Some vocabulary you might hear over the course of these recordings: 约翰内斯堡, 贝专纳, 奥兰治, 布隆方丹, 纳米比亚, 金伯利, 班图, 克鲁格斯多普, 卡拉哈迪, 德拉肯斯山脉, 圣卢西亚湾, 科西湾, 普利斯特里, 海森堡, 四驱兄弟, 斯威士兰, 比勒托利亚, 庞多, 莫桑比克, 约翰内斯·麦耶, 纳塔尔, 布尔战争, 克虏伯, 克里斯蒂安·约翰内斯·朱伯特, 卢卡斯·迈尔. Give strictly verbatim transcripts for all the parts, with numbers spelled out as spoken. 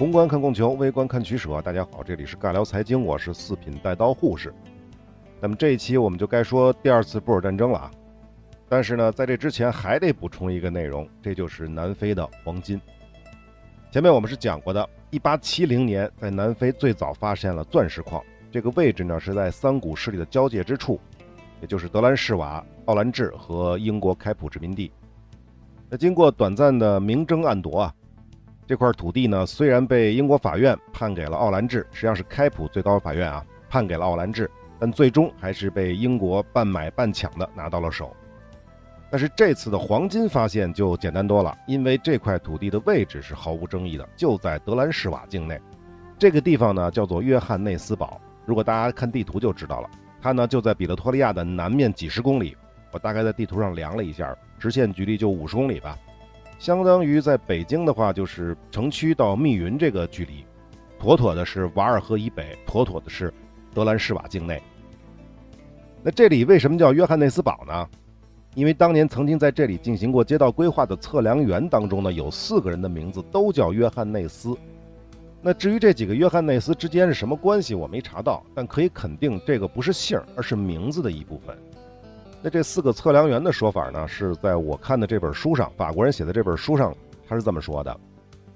宏观看供求，微观看取舍。大家好，这里是尬聊财经，我是四品带刀护士。那么这一期我们就该说第二次布尔战争了啊，但是呢，在这之前还得补充一个内容，这就是南非的黄金。前面我们是讲过的，一八七零年在南非最早发现了钻石矿，这个位置呢是在三股势力的交界之处，也就是德兰士瓦、奥兰治和英国开普殖民地。那经过短暂的明争暗夺啊，这块土地呢虽然被英国法院判给了奥兰治，实际上是开普最高法院啊判给了奥兰治，但最终还是被英国半买半抢的拿到了手。但是这次的黄金发现就简单多了，因为这块土地的位置是毫无争议的，就在德兰士瓦境内。这个地方呢叫做约翰内斯堡，如果大家看地图就知道了，它呢就在比勒托利亚的南面几十公里，我大概在地图上量了一下，直线距离就五十公里吧，相当于在北京的话就是城区到密云这个距离，妥妥的是瓦尔河以北，妥妥的是德兰士瓦境内。那这里为什么叫约翰内斯堡呢？因为当年曾经在这里进行过街道规划的测量员当中呢，有四个人的名字都叫约翰内斯。那至于这几个约翰内斯之间是什么关系我没查到，但可以肯定这个不是姓而是名字的一部分。那这四个测量员的说法呢，是在我看的这本书上，法国人写的这本书上他是这么说的。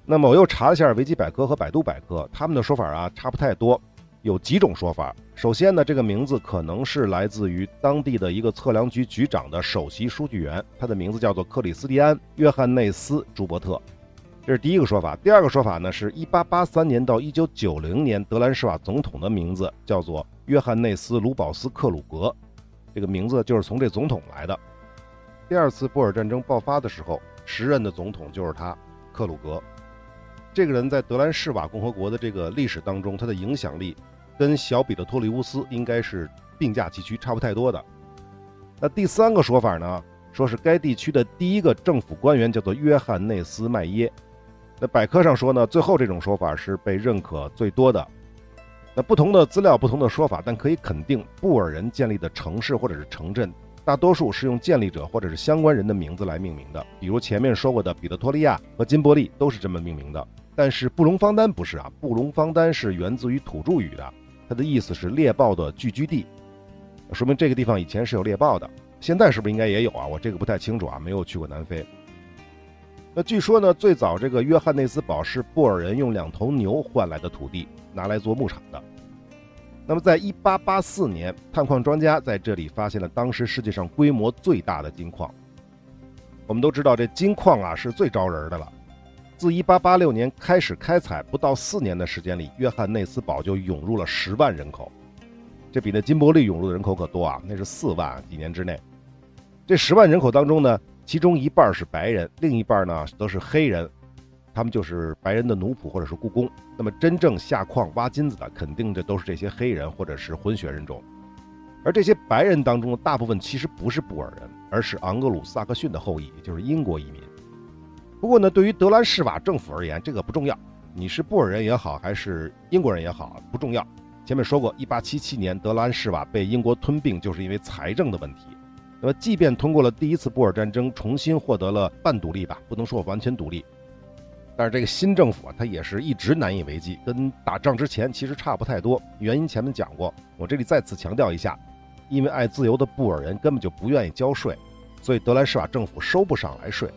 那么我又查了一下维基百科和百度百科，他们的说法啊差不太多，有几种说法。首先呢，这个名字可能是来自于当地的一个测量局局长的首席书记员，他的名字叫做克里斯蒂安·约翰内斯·朱伯特，这是第一个说法。第二个说法呢，是一八八三年到一九九零年德兰士瓦总统的名字叫做约翰内斯·卢保斯·克鲁格，这个名字就是从这总统来的。第二次布尔战争爆发的时候，时任的总统就是他，克鲁格。这个人在德兰士瓦共和国的这个历史当中，他的影响力跟小彼得托利乌斯应该是并驾齐驱，差不太多的。那第三个说法呢，说是该地区的第一个政府官员叫做约翰内斯·麦耶。那百科上说呢，最后这种说法是被认可最多的。那不同的资料，不同的说法，但可以肯定，布尔人建立的城市或者是城镇，大多数是用建立者或者是相关人的名字来命名的，比如前面说过的彼得托利亚和金伯利都是这么命名的。但是布隆方丹不是啊，布隆方丹是源自于土著语的，它的意思是猎豹的聚居地，说明这个地方以前是有猎豹的，现在是不是应该也有啊？我这个不太清楚啊，没有去过南非。那据说呢，最早这个约翰内斯堡是布尔人用两头牛换来的土地，拿来做牧场的。那么在一八八四年，探矿专家在这里发现了当时世界上规模最大的金矿。我们都知道这金矿啊是最招人的了，自一八八六年开始开采，不到四年的时间里，约翰内斯堡就涌入了十万人口，这比那金伯利涌入的人口可多啊，那是四万几年之内。这十万人口当中呢，其中一半是白人，另一半呢都是黑人，他们就是白人的奴仆或者是雇工。那么真正下矿挖金子的，肯定这都是这些黑人或者是混血人种。而这些白人当中的大部分其实不是布尔人，而是昂格鲁萨克逊的后裔，也就是英国移民。不过呢，对于德兰士瓦政府而言，这个不重要，你是布尔人也好还是英国人也好，不重要。前面说过一八七七年德兰士瓦被英国吞并，就是因为财政的问题。那么即便通过了第一次布尔战争，重新获得了半独立吧，不能说完全独立，但是这个新政府啊，它也是一直难以为继，跟打仗之前其实差不太多。原因前面讲过，我这里再次强调一下，因为爱自由的布尔人根本就不愿意交税，所以德兰士瓦政府收不上来税。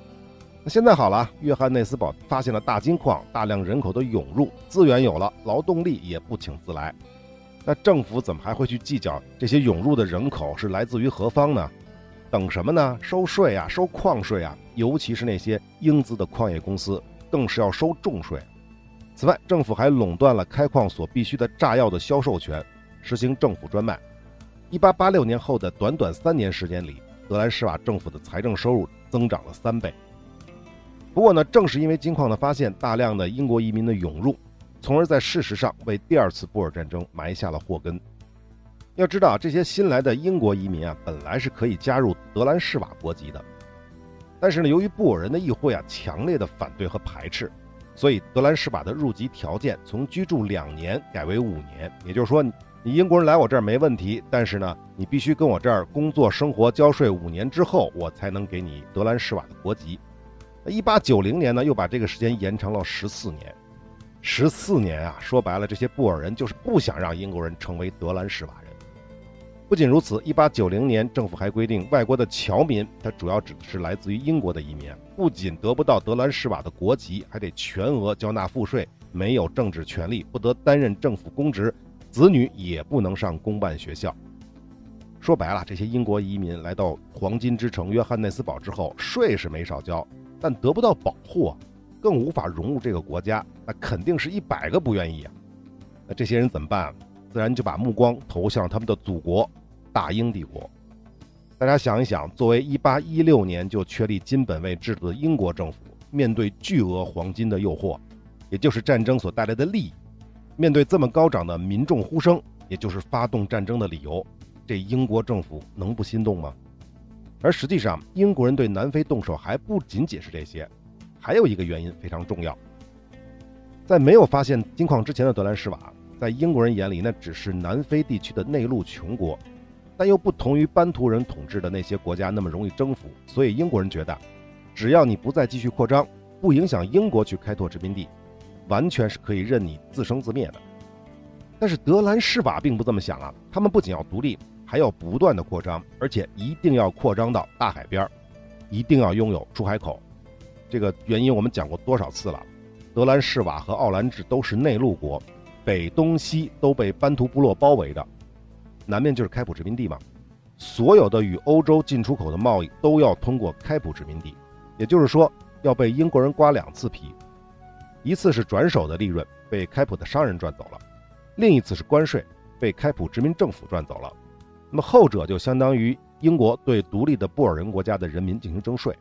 现在好了，约翰内斯堡发现了大金矿，大量人口的涌入，资源有了，劳动力也不请自来，那政府怎么还会去计较这些涌入的人口是来自于何方呢？等什么呢？收税啊，收矿税啊，尤其是那些英资的矿业公司更是要收重税。此外，政府还垄断了开矿所必须的炸药的销售权，实行政府专卖。一八八六年后的短短三年时间里，德兰士瓦政府的财政收入增长了三倍。不过呢，正是因为金矿的发现，大量的英国移民的涌入，从而在事实上为第二次布尔战争埋下了祸根。要知道，这些新来的英国移民啊，本来是可以加入德兰士瓦国籍的，但是呢，由于布尔人的议会啊强烈的反对和排斥，所以德兰士瓦的入籍条件从居住两年改为五年。也就是说，你英国人来我这儿没问题，但是呢，你必须跟我这儿工作、生活、交税五年之后，我才能给你德兰士瓦的国籍。一八九零年呢，又把这个时间延长到十四年。十四年啊，说白了，这些布尔人就是不想让英国人成为德兰士瓦人。不仅如此，一八九零年政府还规定，外国的侨民，它主要指的是来自于英国的移民，不仅得不到德兰士瓦的国籍，还得全额交纳赋税，没有政治权利，不得担任政府公职，子女也不能上公办学校。说白了，这些英国移民来到黄金之城约翰内斯堡之后，税是没少交，但得不到保护啊。更无法融入这个国家，那肯定是一百个不愿意啊！那这些人怎么办啊？自然就把目光投向他们的祖国——大英帝国。大家想一想，作为一八一六年就确立金本位制度的英国政府，面对巨额黄金的诱惑，也就是战争所带来的利益，面对这么高涨的民众呼声，也就是发动战争的理由，这英国政府能不心动吗？而实际上，英国人对南非动手还不仅仅是这些。还有一个原因非常重要，在没有发现金矿之前的德兰士瓦，在英国人眼里那只是南非地区的内陆穷国，但又不同于班图人统治的那些国家那么容易征服，所以英国人觉得，只要你不再继续扩张，不影响英国去开拓殖民地，完全是可以任你自生自灭的。但是德兰士瓦并不这么想啊，他们不仅要独立，还要不断的扩张，而且一定要扩张到大海边，一定要拥有出海口。这个原因我们讲过多少次了，德兰士瓦和奥兰治都是内陆国，北东西都被班图部落包围着，南面就是开普殖民地嘛，所有的与欧洲进出口的贸易都要通过开普殖民地，也就是说要被英国人刮两次皮，一次是转手的利润被开普的商人赚走了，另一次是关税被开普殖民政府赚走了，那么后者就相当于英国对独立的布尔人国家的人民进行征税。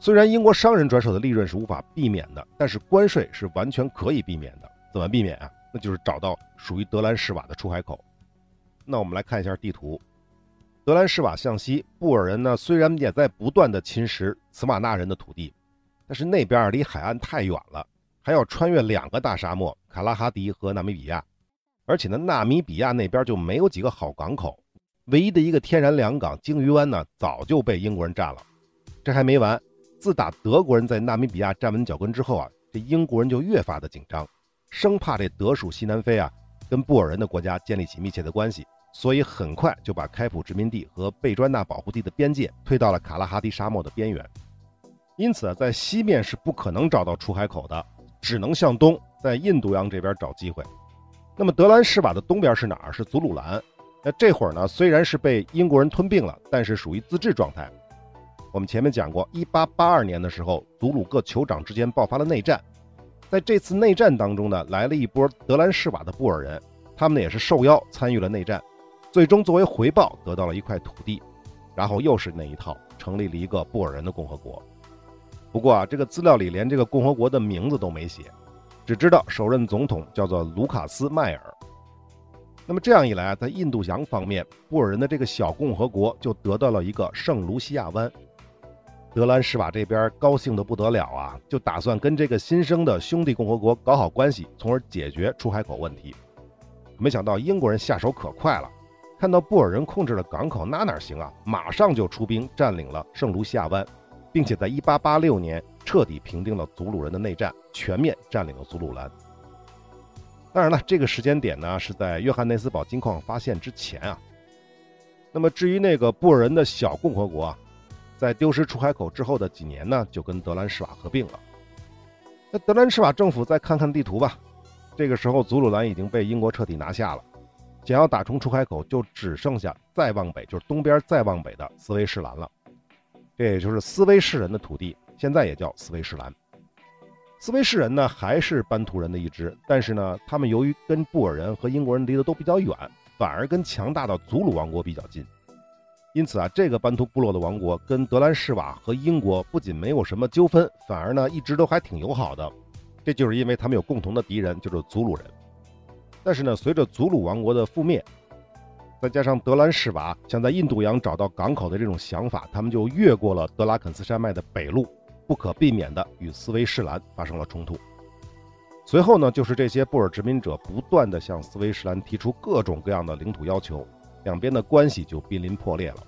虽然英国商人转手的利润是无法避免的，但是关税是完全可以避免的。怎么避免啊？那就是找到属于德兰士瓦的出海口。那我们来看一下地图，德兰士瓦向西，布尔人呢虽然也在不断的侵蚀茨瓦纳人的土地，但是那边离海岸太远了，还要穿越两个大沙漠卡拉哈迪和纳米比亚，而且呢纳米比亚那边就没有几个好港口，唯一的一个天然良港鲸鱼湾呢早就被英国人占了。这还没完，自打德国人在纳米比亚站稳脚跟之后啊，这英国人就越发的紧张，生怕这德属西南非啊跟布尔人的国家建立起密切的关系，所以很快就把开普殖民地和贝专纳保护地的边界推到了卡拉哈迪沙漠的边缘。因此啊，在西面是不可能找到出海口的，只能向东，在印度洋这边找机会。那么德兰士瓦的东边是哪儿？是祖鲁兰。那这会儿呢，虽然是被英国人吞并了，但是属于自治状态。我们前面讲过，一八八二年的时候，祖鲁各酋长之间爆发了内战。在这次内战当中呢，来了一波德兰士瓦的布尔人，他们呢也是受邀参与了内战，最终作为回报得到了一块土地，然后又是那一套，成立了一个布尔人的共和国。不过啊，这个资料里连这个共和国的名字都没写，只知道首任总统叫做卢卡斯·迈尔。那么这样一来啊，在印度洋方面，布尔人的这个小共和国就得到了一个圣卢西亚湾。德兰士瓦这边高兴得不得了啊，就打算跟这个新生的兄弟共和国搞好关系，从而解决出海口问题。没想到英国人下手可快了，看到布尔人控制了港口，那哪行啊，马上就出兵占领了圣卢西亚湾，并且在一八八六年彻底平定了祖鲁人的内战，全面占领了祖鲁兰。当然了，这个时间点呢是在约翰内斯堡金矿发现之前啊。那么至于那个布尔人的小共和国啊，在丢失出海口之后的几年呢，就跟德兰士瓦合并了。那德兰士瓦政府再看看地图吧，这个时候祖鲁兰已经被英国彻底拿下了，想要打通出海口就只剩下再往北，就是东边再往北的斯威士兰了，这也就是斯威士人的土地，现在也叫斯威士兰。斯威士人呢还是班图人的一支，但是呢他们由于跟布尔人和英国人离得都比较远，反而跟强大的祖鲁王国比较近。因此啊，这个班图部落的王国跟德兰士瓦和英国不仅没有什么纠纷，反而呢一直都还挺友好的，这就是因为他们有共同的敌人，就是祖鲁人。但是呢，随着祖鲁王国的覆灭，再加上德兰士瓦想在印度洋找到港口的这种想法，他们就越过了德拉肯斯山脉的北路，不可避免的与斯威士兰发生了冲突。随后呢，就是这些布尔殖民者不断的向斯威士兰提出各种各样的领土要求，两边的关系就濒临破裂了。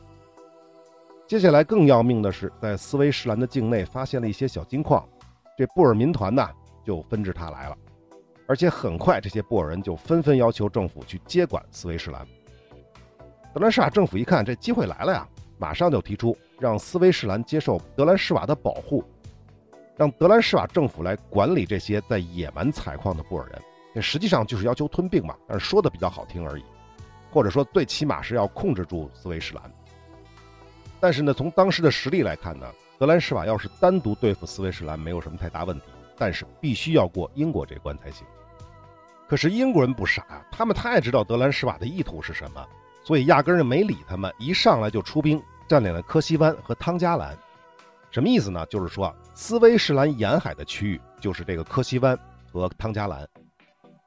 接下来更要命的是，在斯威士兰的境内发现了一些小金矿，这布尔民团呢就纷至沓来了，而且很快，这些布尔人就纷纷要求政府去接管斯威士兰。德兰士瓦政府一看这机会来了呀，马上就提出让斯威士兰接受德兰士瓦的保护，让德兰士瓦政府来管理这些在野蛮采矿的布尔人。这实际上就是要求吞并嘛，但是说的比较好听而已，或者说最起码是要控制住斯威士兰。但是呢，从当时的实力来看呢，德兰士瓦要是单独对付斯威士兰没有什么太大问题，但是必须要过英国这关才行。可是英国人不傻，他们太知道德兰士瓦的意图是什么，所以压根儿没理他们，一上来就出兵占领了科西湾和汤加兰。什么意思呢？就是说斯威士兰沿海的区域就是这个科西湾和汤加兰，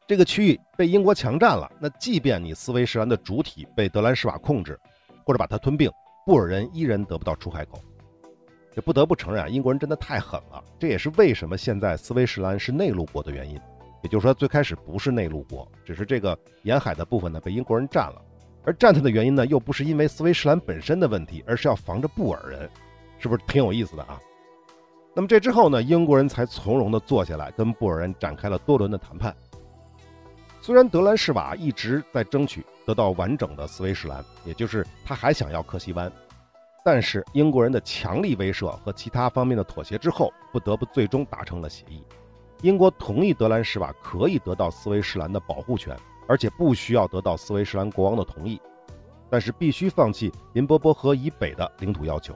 这个区域被英国强占了，那即便你斯威士兰的主体被德兰士瓦控制或者把它吞并，布尔人依然得不到出海口。这不得不承认啊，英国人真的太狠了，这也是为什么现在斯威士兰是内陆国的原因。也就是说，最开始不是内陆国，只是这个沿海的部分呢被英国人占了，而占它的原因呢，又不是因为斯威士兰本身的问题，而是要防着布尔人，是不是挺有意思的啊？那么这之后呢，英国人才从容的坐下来，跟布尔人展开了多轮的谈判。虽然德兰士瓦一直在争取得到完整的斯威士兰，也就是他还想要科西湾，但是英国人的强力威慑和其他方面的妥协之后，不得不最终达成了协议。英国同意德兰士瓦可以得到斯威士兰的保护权，而且不需要得到斯威士兰国王的同意，但是必须放弃林伯伯河以北的领土要求。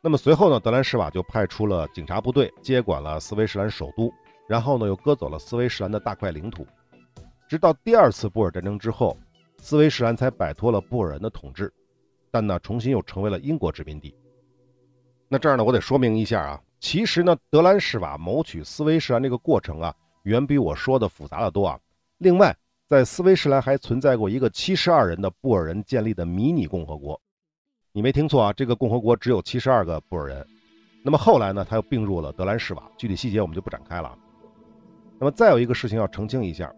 那么随后呢，德兰士瓦就派出了警察部队接管了斯威士兰首都，然后呢又割走了斯威士兰的大块领土。直到第二次布尔战争之后，斯威士兰才摆脱了布尔人的统治，但呢重新又成为了英国殖民地。那这儿呢，我得说明一下啊，其实呢，德兰士瓦谋取斯威士兰这个过程啊，远比我说的复杂的多啊。另外，在斯威士兰还存在过一个七十二人的布尔人建立的迷你共和国，你没听错啊，这个共和国只有七十二个布尔人。那么后来呢，他又并入了德兰士瓦，具体细节我们就不展开了。那么再有一个事情要澄清一下，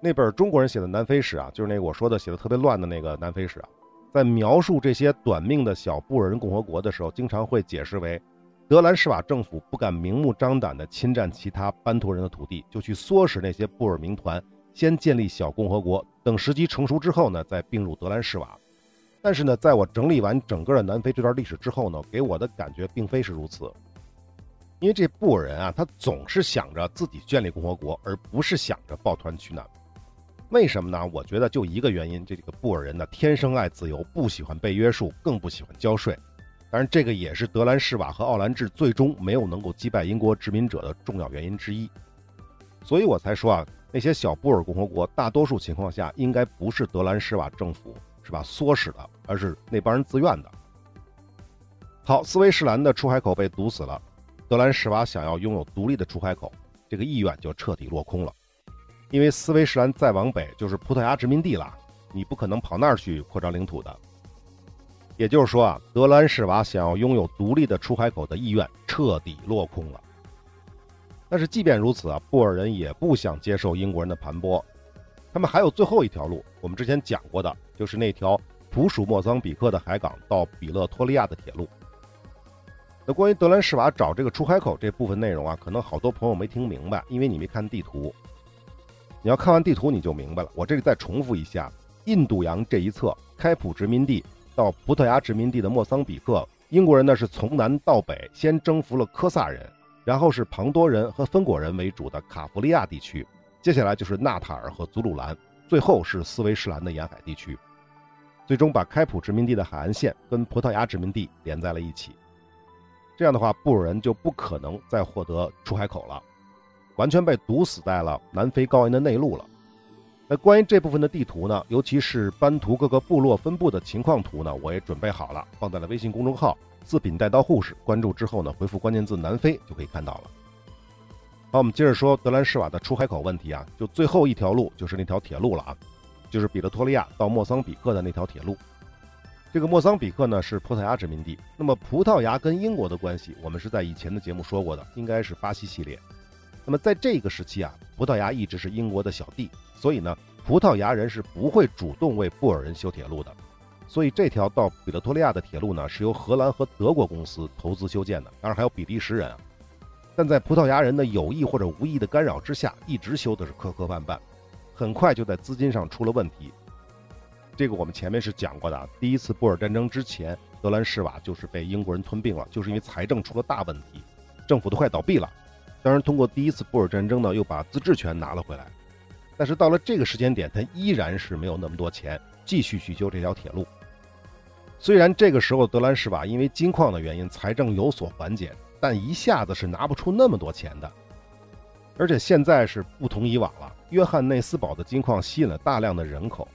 那本中国人写的南非史啊，就是那个我说的写的特别乱的那个南非史啊，在描述这些短命的小布尔人共和国的时候，经常会解释为德兰士瓦政府不敢明目张胆地侵占其他班图人的土地，就去唆使那些布尔民团先建立小共和国，等时机成熟之后呢，再并入德兰士瓦。但是呢，在我整理完整个的南非这段历史之后呢，给我的感觉并非是如此。因为这布尔人啊，他总是想着自己建立共和国，而不是想着抱团取暖。为什么呢？我觉得就一个原因，这个布尔人呢天生爱自由，不喜欢被约束，更不喜欢交税。当然，这个也是德兰士瓦和奥兰治最终没有能够击败英国殖民者的重要原因之一。所以我才说啊，那些小布尔共和国大多数情况下应该不是德兰士瓦政府是吧唆使的，而是那帮人自愿的。好，斯威士兰的出海口被堵死了，德兰士瓦想要拥有独立的出海口，这个意愿就彻底落空了。因为斯威士兰再往北就是葡萄牙殖民地了，你不可能跑那儿去扩张领土的。也就是说啊，德兰士瓦想要拥有独立的出海口的意愿彻底落空了。但是即便如此啊，布尔人也不想接受英国人的盘剥，他们还有最后一条路，我们之前讲过的，就是那条普属莫桑比克的海港到比勒托利亚的铁路。那关于德兰士瓦找这个出海口这部分内容啊，可能好多朋友没听明白，因为你没看地图。你要看完地图你就明白了，我这里再重复一下，印度洋这一侧开普殖民地到葡萄牙殖民地的莫桑比克，英国人呢是从南到北先征服了科萨人，然后是庞多人和芬果人为主的卡弗利亚地区，接下来就是纳塔尔和祖鲁兰，最后是斯威士兰的沿海地区，最终把开普殖民地的海岸线跟葡萄牙殖民地连在了一起。这样的话，布尔人就不可能再获得出海口了，完全被堵死在了南非高原的内陆了。那关于这部分的地图呢，尤其是班图各个部落分布的情况图呢，我也准备好了，放在了微信公众号四品带刀护士，关注之后呢，回复关键字南非就可以看到了。好，我们接着说德兰士瓦的出海口问题啊，就最后一条路就是那条铁路了啊，就是比勒托利亚到莫桑比克的那条铁路。这个莫桑比克呢是葡萄牙殖民地，那么葡萄牙跟英国的关系我们是在以前的节目说过的，应该是巴西系列。那么在这个时期啊，葡萄牙一直是英国的小弟，所以呢，葡萄牙人是不会主动为布尔人修铁路的，所以这条到比勒托利亚的铁路呢，是由荷兰和德国公司投资修建的，当然还有比利时人啊。但在葡萄牙人的有意或者无意的干扰之下，一直修的是磕磕绊绊，很快就在资金上出了问题。这个我们前面是讲过的，第一次布尔战争之前，德兰士瓦就是被英国人吞并了，就是因为财政出了大问题，政府都快倒闭了。当然，通过第一次布尔战争呢，又把自治权拿了回来。但是到了这个时间点，他依然是没有那么多钱继续去修这条铁路。虽然这个时候德兰士瓦因为金矿的原因，财政有所缓解，但一下子是拿不出那么多钱的。而且现在是不同以往了，约翰内斯堡的金矿吸引了大量的人口。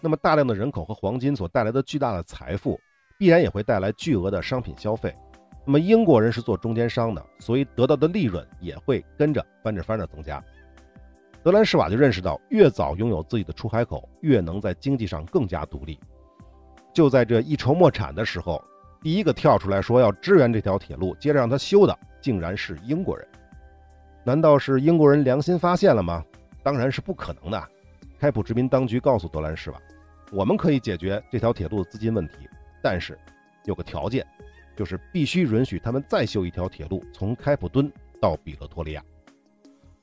那么大量的人口和黄金所带来的巨大的财富，必然也会带来巨额的商品消费。那么英国人是做中间商的，所以得到的利润也会跟着翻着翻着增加。德兰士瓦就认识到，越早拥有自己的出海口，越能在经济上更加独立。就在这一筹莫展的时候，第一个跳出来说要支援这条铁路，接着让他修的，竟然是英国人。难道是英国人良心发现了吗？当然是不可能的。开普殖民当局告诉德兰士瓦，我们可以解决这条铁路的资金问题，但是有个条件，就是必须允许他们再修一条铁路，从开普敦到比勒托利亚。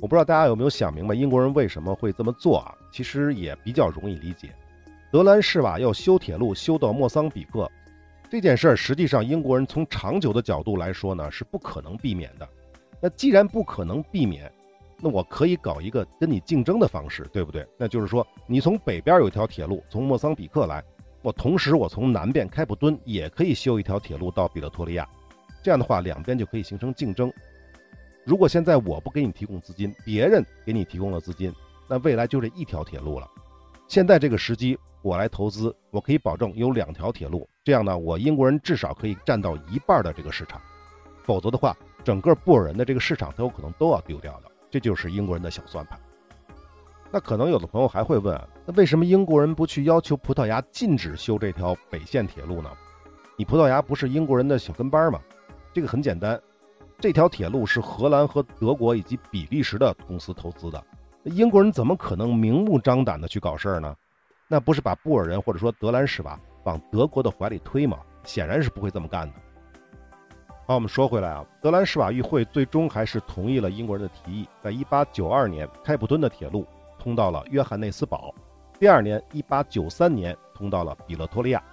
我不知道大家有没有想明白英国人为什么会这么做啊？其实也比较容易理解。德兰士瓦要修铁路修到莫桑比克这件事儿，实际上英国人从长久的角度来说呢，是不可能避免的。那既然不可能避免，那我可以搞一个跟你竞争的方式，对不对？那就是说，你从北边有一条铁路从莫桑比克来，我同时我从南边开普敦也可以修一条铁路到比勒托利亚，这样的话两边就可以形成竞争。如果现在我不给你提供资金，别人给你提供了资金，那未来就这一条铁路了。现在这个时机我来投资，我可以保证有两条铁路，这样呢，我英国人至少可以占到一半的这个市场，否则的话整个布尔人的这个市场他有可能都要丢掉的。这就是英国人的小算盘。那可能有的朋友还会问，那为什么英国人不去要求葡萄牙禁止修这条北线铁路呢？你葡萄牙不是英国人的小跟班吗？这个很简单，这条铁路是荷兰和德国以及比利时的公司投资的，英国人怎么可能明目张胆的去搞事儿呢？那不是把布尔人或者说德兰士瓦往德国的怀里推吗？显然是不会这么干的。好，我们说回来啊，德兰士瓦议会最终还是同意了英国人的提议，在一八九二年，开普敦的铁路通到了约翰内斯堡，第二年一八九三年通到了比勒托利亚。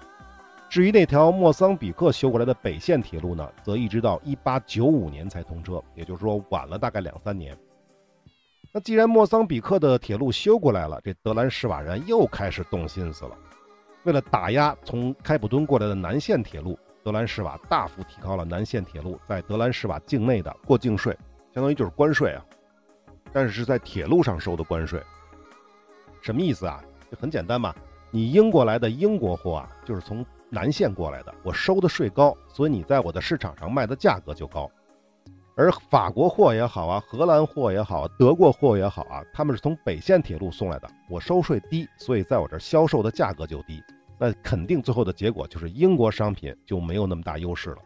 至于那条莫桑比克修过来的北线铁路呢，则一直到一八九五年才通车，也就是说晚了大概两三年。那既然莫桑比克的铁路修过来了，这德兰士瓦人又开始动心思了。为了打压从开普敦过来的南线铁路，德兰士瓦大幅提高了南线铁路在德兰士瓦境内的过境税，相当于就是关税啊，但是是在铁路上收的关税。什么意思啊？这很简单嘛，你英国来的英国货啊，就是从南线过来的，我收的税高，所以你在我的市场上卖的价格就高。而法国货也好啊，荷兰货也好，德国货也好啊，他们是从北线铁路送来的，我收税低，所以在我这销售的价格就低。那肯定最后的结果就是英国商品就没有那么大优势了。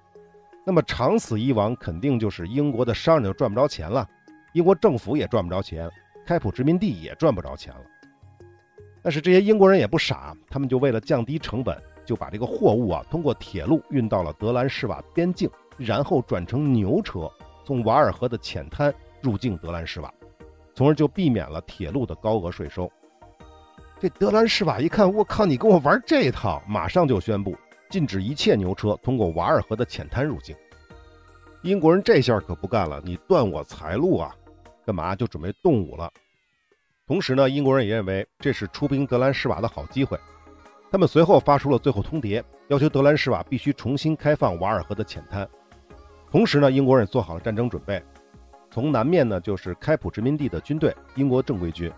那么长此以往，肯定就是英国的商人就赚不着钱了，英国政府也赚不着钱，开普殖民地也赚不着钱了。但是这些英国人也不傻，他们就为了降低成本，就把这个货物啊通过铁路运到了德兰士瓦边境，然后转成牛车从瓦尔河的浅滩入境德兰士瓦，从而就避免了铁路的高额税收。这德兰士瓦一看，我靠，你跟我玩这套，马上就宣布禁止一切牛车通过瓦尔河的浅滩入境。英国人这下可不干了，你断我财路啊，干嘛？就准备动武了。同时呢，英国人也认为这是出兵德兰士瓦的好机会，他们随后发出了最后通牒，要求德兰士瓦必须重新开放瓦尔河的浅滩。同时呢，英国人做好了战争准备，从南面呢就是开普殖民地的军队，英国正规军，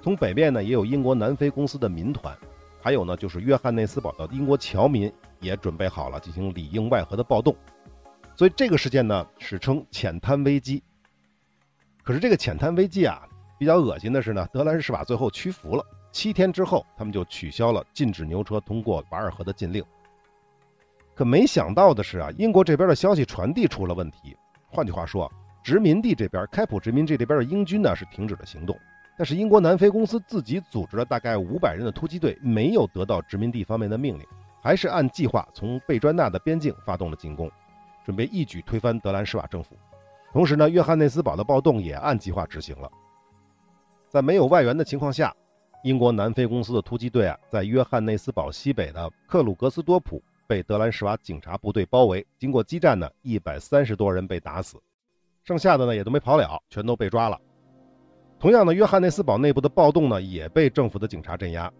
从北面呢也有英国南非公司的民团，还有呢就是约翰内斯堡的英国侨民也准备好了进行里应外合的暴动。所以这个事件呢史称浅滩危机。可是这个浅滩危机啊，比较恶心的是呢，德兰士瓦最后屈服了，七天之后他们就取消了禁止牛车通过瓦尔河的禁令。可没想到的是啊，英国这边的消息传递出了问题。换句话说，殖民地这边开普殖民地这边的英军呢是停止了行动，但是英国南非公司自己组织了大概五百人的突击队，没有得到殖民地方面的命令，还是按计划从贝专纳的边境发动了进攻，准备一举推翻德兰士瓦政府。同时呢，约翰内斯堡的暴动也按计划执行了。在没有外援的情况下，英国南非公司的突击队啊，在约翰内斯堡西北的克鲁格斯多普被德兰士瓦警察部队包围。经过激战呢，一百三十多人被打死，剩下的呢也都没跑了，全都被抓了。同样的，约翰内斯堡内部的暴动呢，也被政府的警察镇压。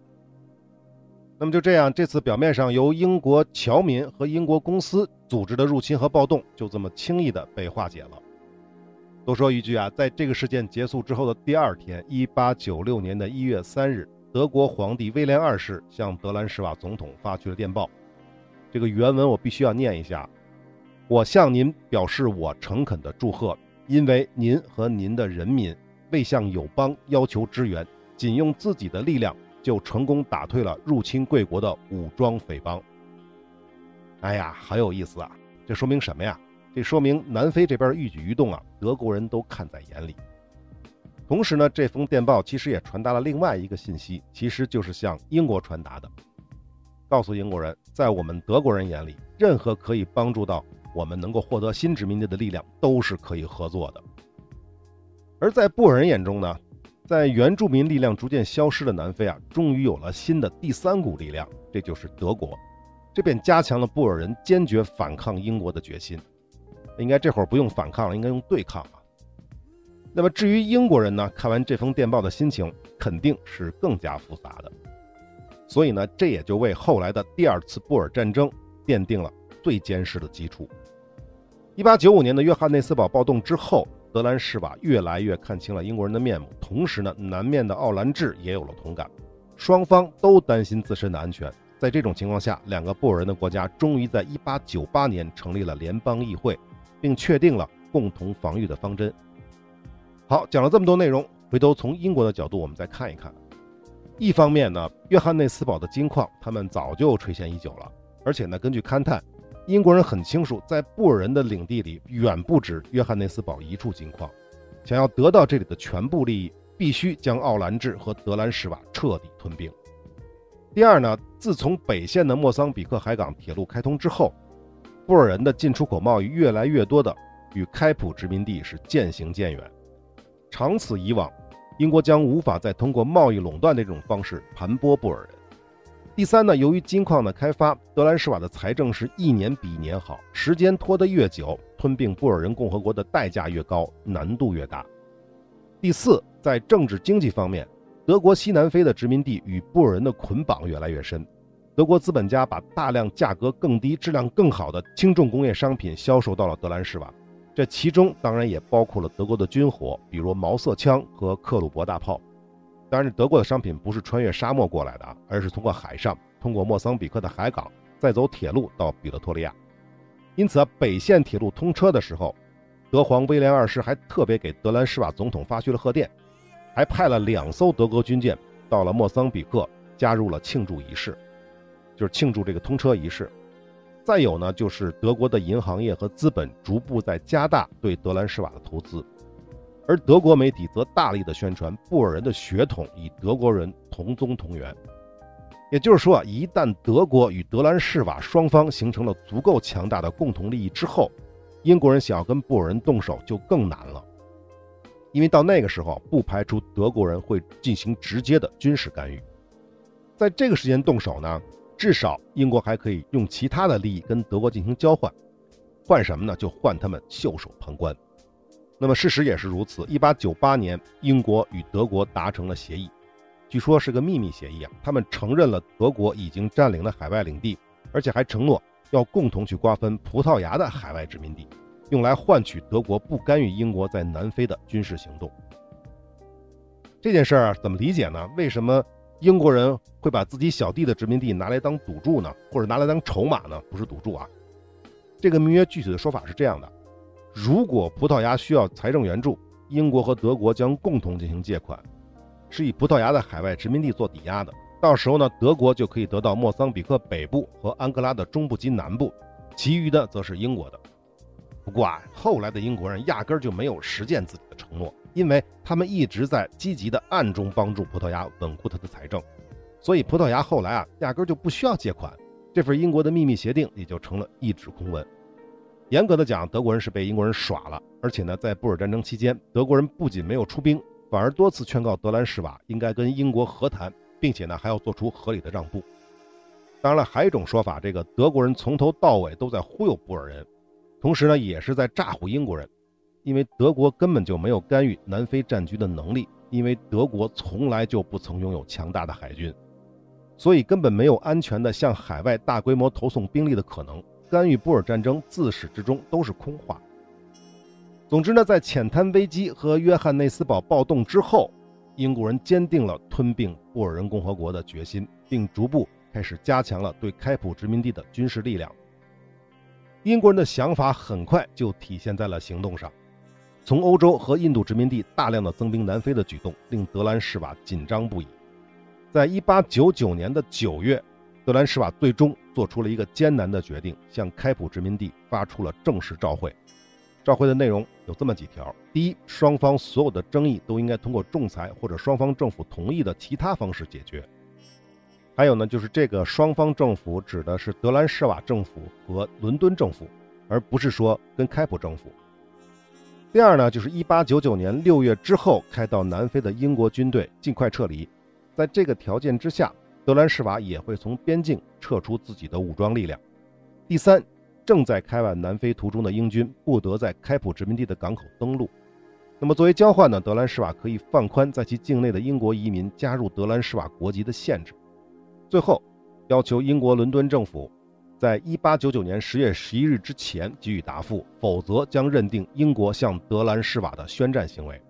那么就这样，这次表面上由英国侨民和英国公司组织的入侵和暴动，就这么轻易的被化解了。多说一句啊，在这个事件结束之后的第二天，一八九六年的一月三日，德国皇帝威廉二世向德兰士瓦总统发去了电报。这个原文我必须要念一下：我向您表示我诚恳的祝贺，因为您和您的人民未向友邦要求支援，仅用自己的力量就成功打退了入侵贵国的武装匪帮。哎呀，很有意思啊！这说明什么呀？这说明南非这边一举一动啊，德国人都看在眼里。同时呢，这封电报其实也传达了另外一个信息，其实就是向英国传达的，告诉英国人，在我们德国人眼里，任何可以帮助到我们能够获得新殖民地的力量，都是可以合作的。而在布尔人眼中呢，在原住民力量逐渐消失的南非啊，终于有了新的第三股力量，这就是德国。这便加强了布尔人坚决反抗英国的决心。应该这会儿不用反抗了，应该用对抗啊。那么至于英国人呢，看完这封电报的心情肯定是更加复杂的。所以呢，这也就为后来的第二次布尔战争奠定了最坚实的基础。一八九五年的约翰内斯堡暴动之后，德兰士瓦越来越看清了英国人的面目，同时呢，南面的奥兰治也有了同感，双方都担心自身的安全。在这种情况下，两个布尔人的国家终于在一八九八年成立了联邦议会，并确定了共同防御的方针。好，讲了这么多内容，回头从英国的角度我们再看一看。一方面呢，约翰内斯堡的金矿他们早就垂涎已久了，而且呢，根据勘探，英国人很清楚，在布尔人的领地里远不止约翰内斯堡一处金矿，想要得到这里的全部利益，必须将奥兰治和德兰士瓦彻底吞并。第二呢，自从北线的莫桑比克海港铁路开通之后，布尔人的进出口贸易越来越多的与开普殖民地是渐行渐远，长此以往，英国将无法再通过贸易垄断这种方式盘剥布尔人。第三呢，由于金矿的开发，德兰士瓦的财政是一年比一年好，时间拖得越久，吞并布尔人共和国的代价越高，难度越大。第四，在政治经济方面，德国西南非的殖民地与布尔人的捆绑越来越深，德国资本家把大量价格更低、质量更好的轻重工业商品销售到了德兰士瓦，这其中当然也包括了德国的军火，比如毛瑟枪和克虏伯大炮。当然，德国的商品不是穿越沙漠过来的啊，而是通过海上，通过莫桑比克的海港，再走铁路到比勒托利亚。因此啊，北线铁路通车的时候，德皇威廉二世还特别给德兰士瓦总统发去了贺电，还派了两艘德国军舰到了莫桑比克，加入了庆祝仪式，就是庆祝这个通车仪式。再有呢，就是德国的银行业和资本逐步在加大对德兰士瓦的投资。而德国媒体则大力的宣传布尔人的血统与德国人同宗同源，也就是说啊，一旦德国与德兰士瓦双方形成了足够强大的共同利益之后，英国人想要跟布尔人动手就更难了，因为到那个时候不排除德国人会进行直接的军事干预。在这个时间动手呢，至少英国还可以用其他的利益跟德国进行交换，换什么呢？就换他们袖手旁观。那么事实也是如此。一八九八年，英国与德国达成了协议，据说是个秘密协议啊。他们承认了德国已经占领了海外领地，而且还承诺要共同去瓜分葡萄牙的海外殖民地，用来换取德国不干预英国在南非的军事行动。这件事儿啊，怎么理解呢？为什么英国人会把自己小弟的殖民地拿来当赌注呢？或者拿来当筹码呢？不是赌注啊。这个密约具体的说法是这样的：如果葡萄牙需要财政援助，英国和德国将共同进行借款，是以葡萄牙的海外殖民地做抵押的。到时候呢，德国就可以得到莫桑比克北部和安哥拉的中部及南部，其余的则是英国的。不过啊，后来的英国人压根儿就没有实践自己的承诺，因为他们一直在积极的暗中帮助葡萄牙稳固他的财政，所以葡萄牙后来啊，压根儿就不需要借款，这份英国的秘密协定也就成了一纸空文。严格的讲，德国人是被英国人耍了，而且呢，在布尔战争期间，德国人不仅没有出兵，反而多次劝告德兰士瓦应该跟英国和谈，并且呢，还要做出合理的让步。当然了，还有一种说法，这个德国人从头到尾都在忽悠布尔人，同时呢，也是在诈唬英国人，因为德国根本就没有干预南非战局的能力，因为德国从来就不曾拥有强大的海军，所以根本没有安全的向海外大规模投送兵力的可能。干预布尔战争自始至终都是空话。总之呢，在浅滩危机和约翰内斯堡暴动之后，英国人坚定了吞并布尔人共和国的决心，并逐步开始加强了对开普殖民地的军事力量。英国人的想法很快就体现在了行动上，从欧洲和印度殖民地大量的增兵南非的举动令德兰士瓦紧张不已。在一八九九年的九月，德兰士瓦最终做出了一个艰难的决定，向开普殖民地发出了正式照会。照会的内容有这么几条：第一，双方所有的争议都应该通过仲裁或者双方政府同意的其他方式解决。还有呢，就是这个双方政府指的是德兰士瓦政府和伦敦政府，而不是说跟开普政府。第二呢，就是一八九九年六月之后开到南非的英国军队尽快撤离。在这个条件之下，德兰士瓦也会从边境撤出自己的武装力量。第三，正在开往南非途中的英军不得在开普殖民地的港口登陆。那么作为交换呢，德兰士瓦可以放宽在其境内的英国移民加入德兰士瓦国籍的限制。最后，要求英国伦敦政府在一八九九年十月十一日之前给予答复，否则将认定英国向德兰士瓦的宣战行为。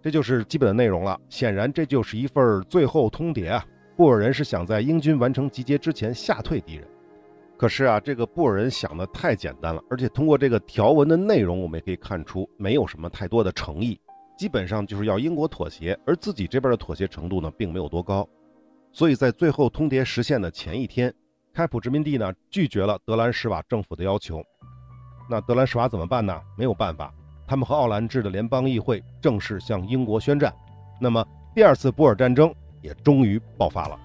这就是基本的内容了。显然，这就是一份最后通牒啊。布尔人是想在英军完成集结之前吓退敌人，可是啊，这个布尔人想的太简单了，而且通过这个条文的内容，我们也可以看出没有什么太多的诚意，基本上就是要英国妥协，而自己这边的妥协程度呢，并没有多高。所以在最后通牒实现的前一天，开普殖民地呢拒绝了德兰士瓦政府的要求。那德兰士瓦怎么办呢？没有办法，他们和奥兰治的联邦议会正式向英国宣战。那么第二次布尔战争也终于爆发了。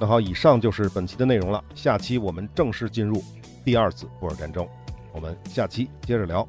那好，以上就是本期的内容了，下期我们正式进入第二次布尔战争，我们下期接着聊。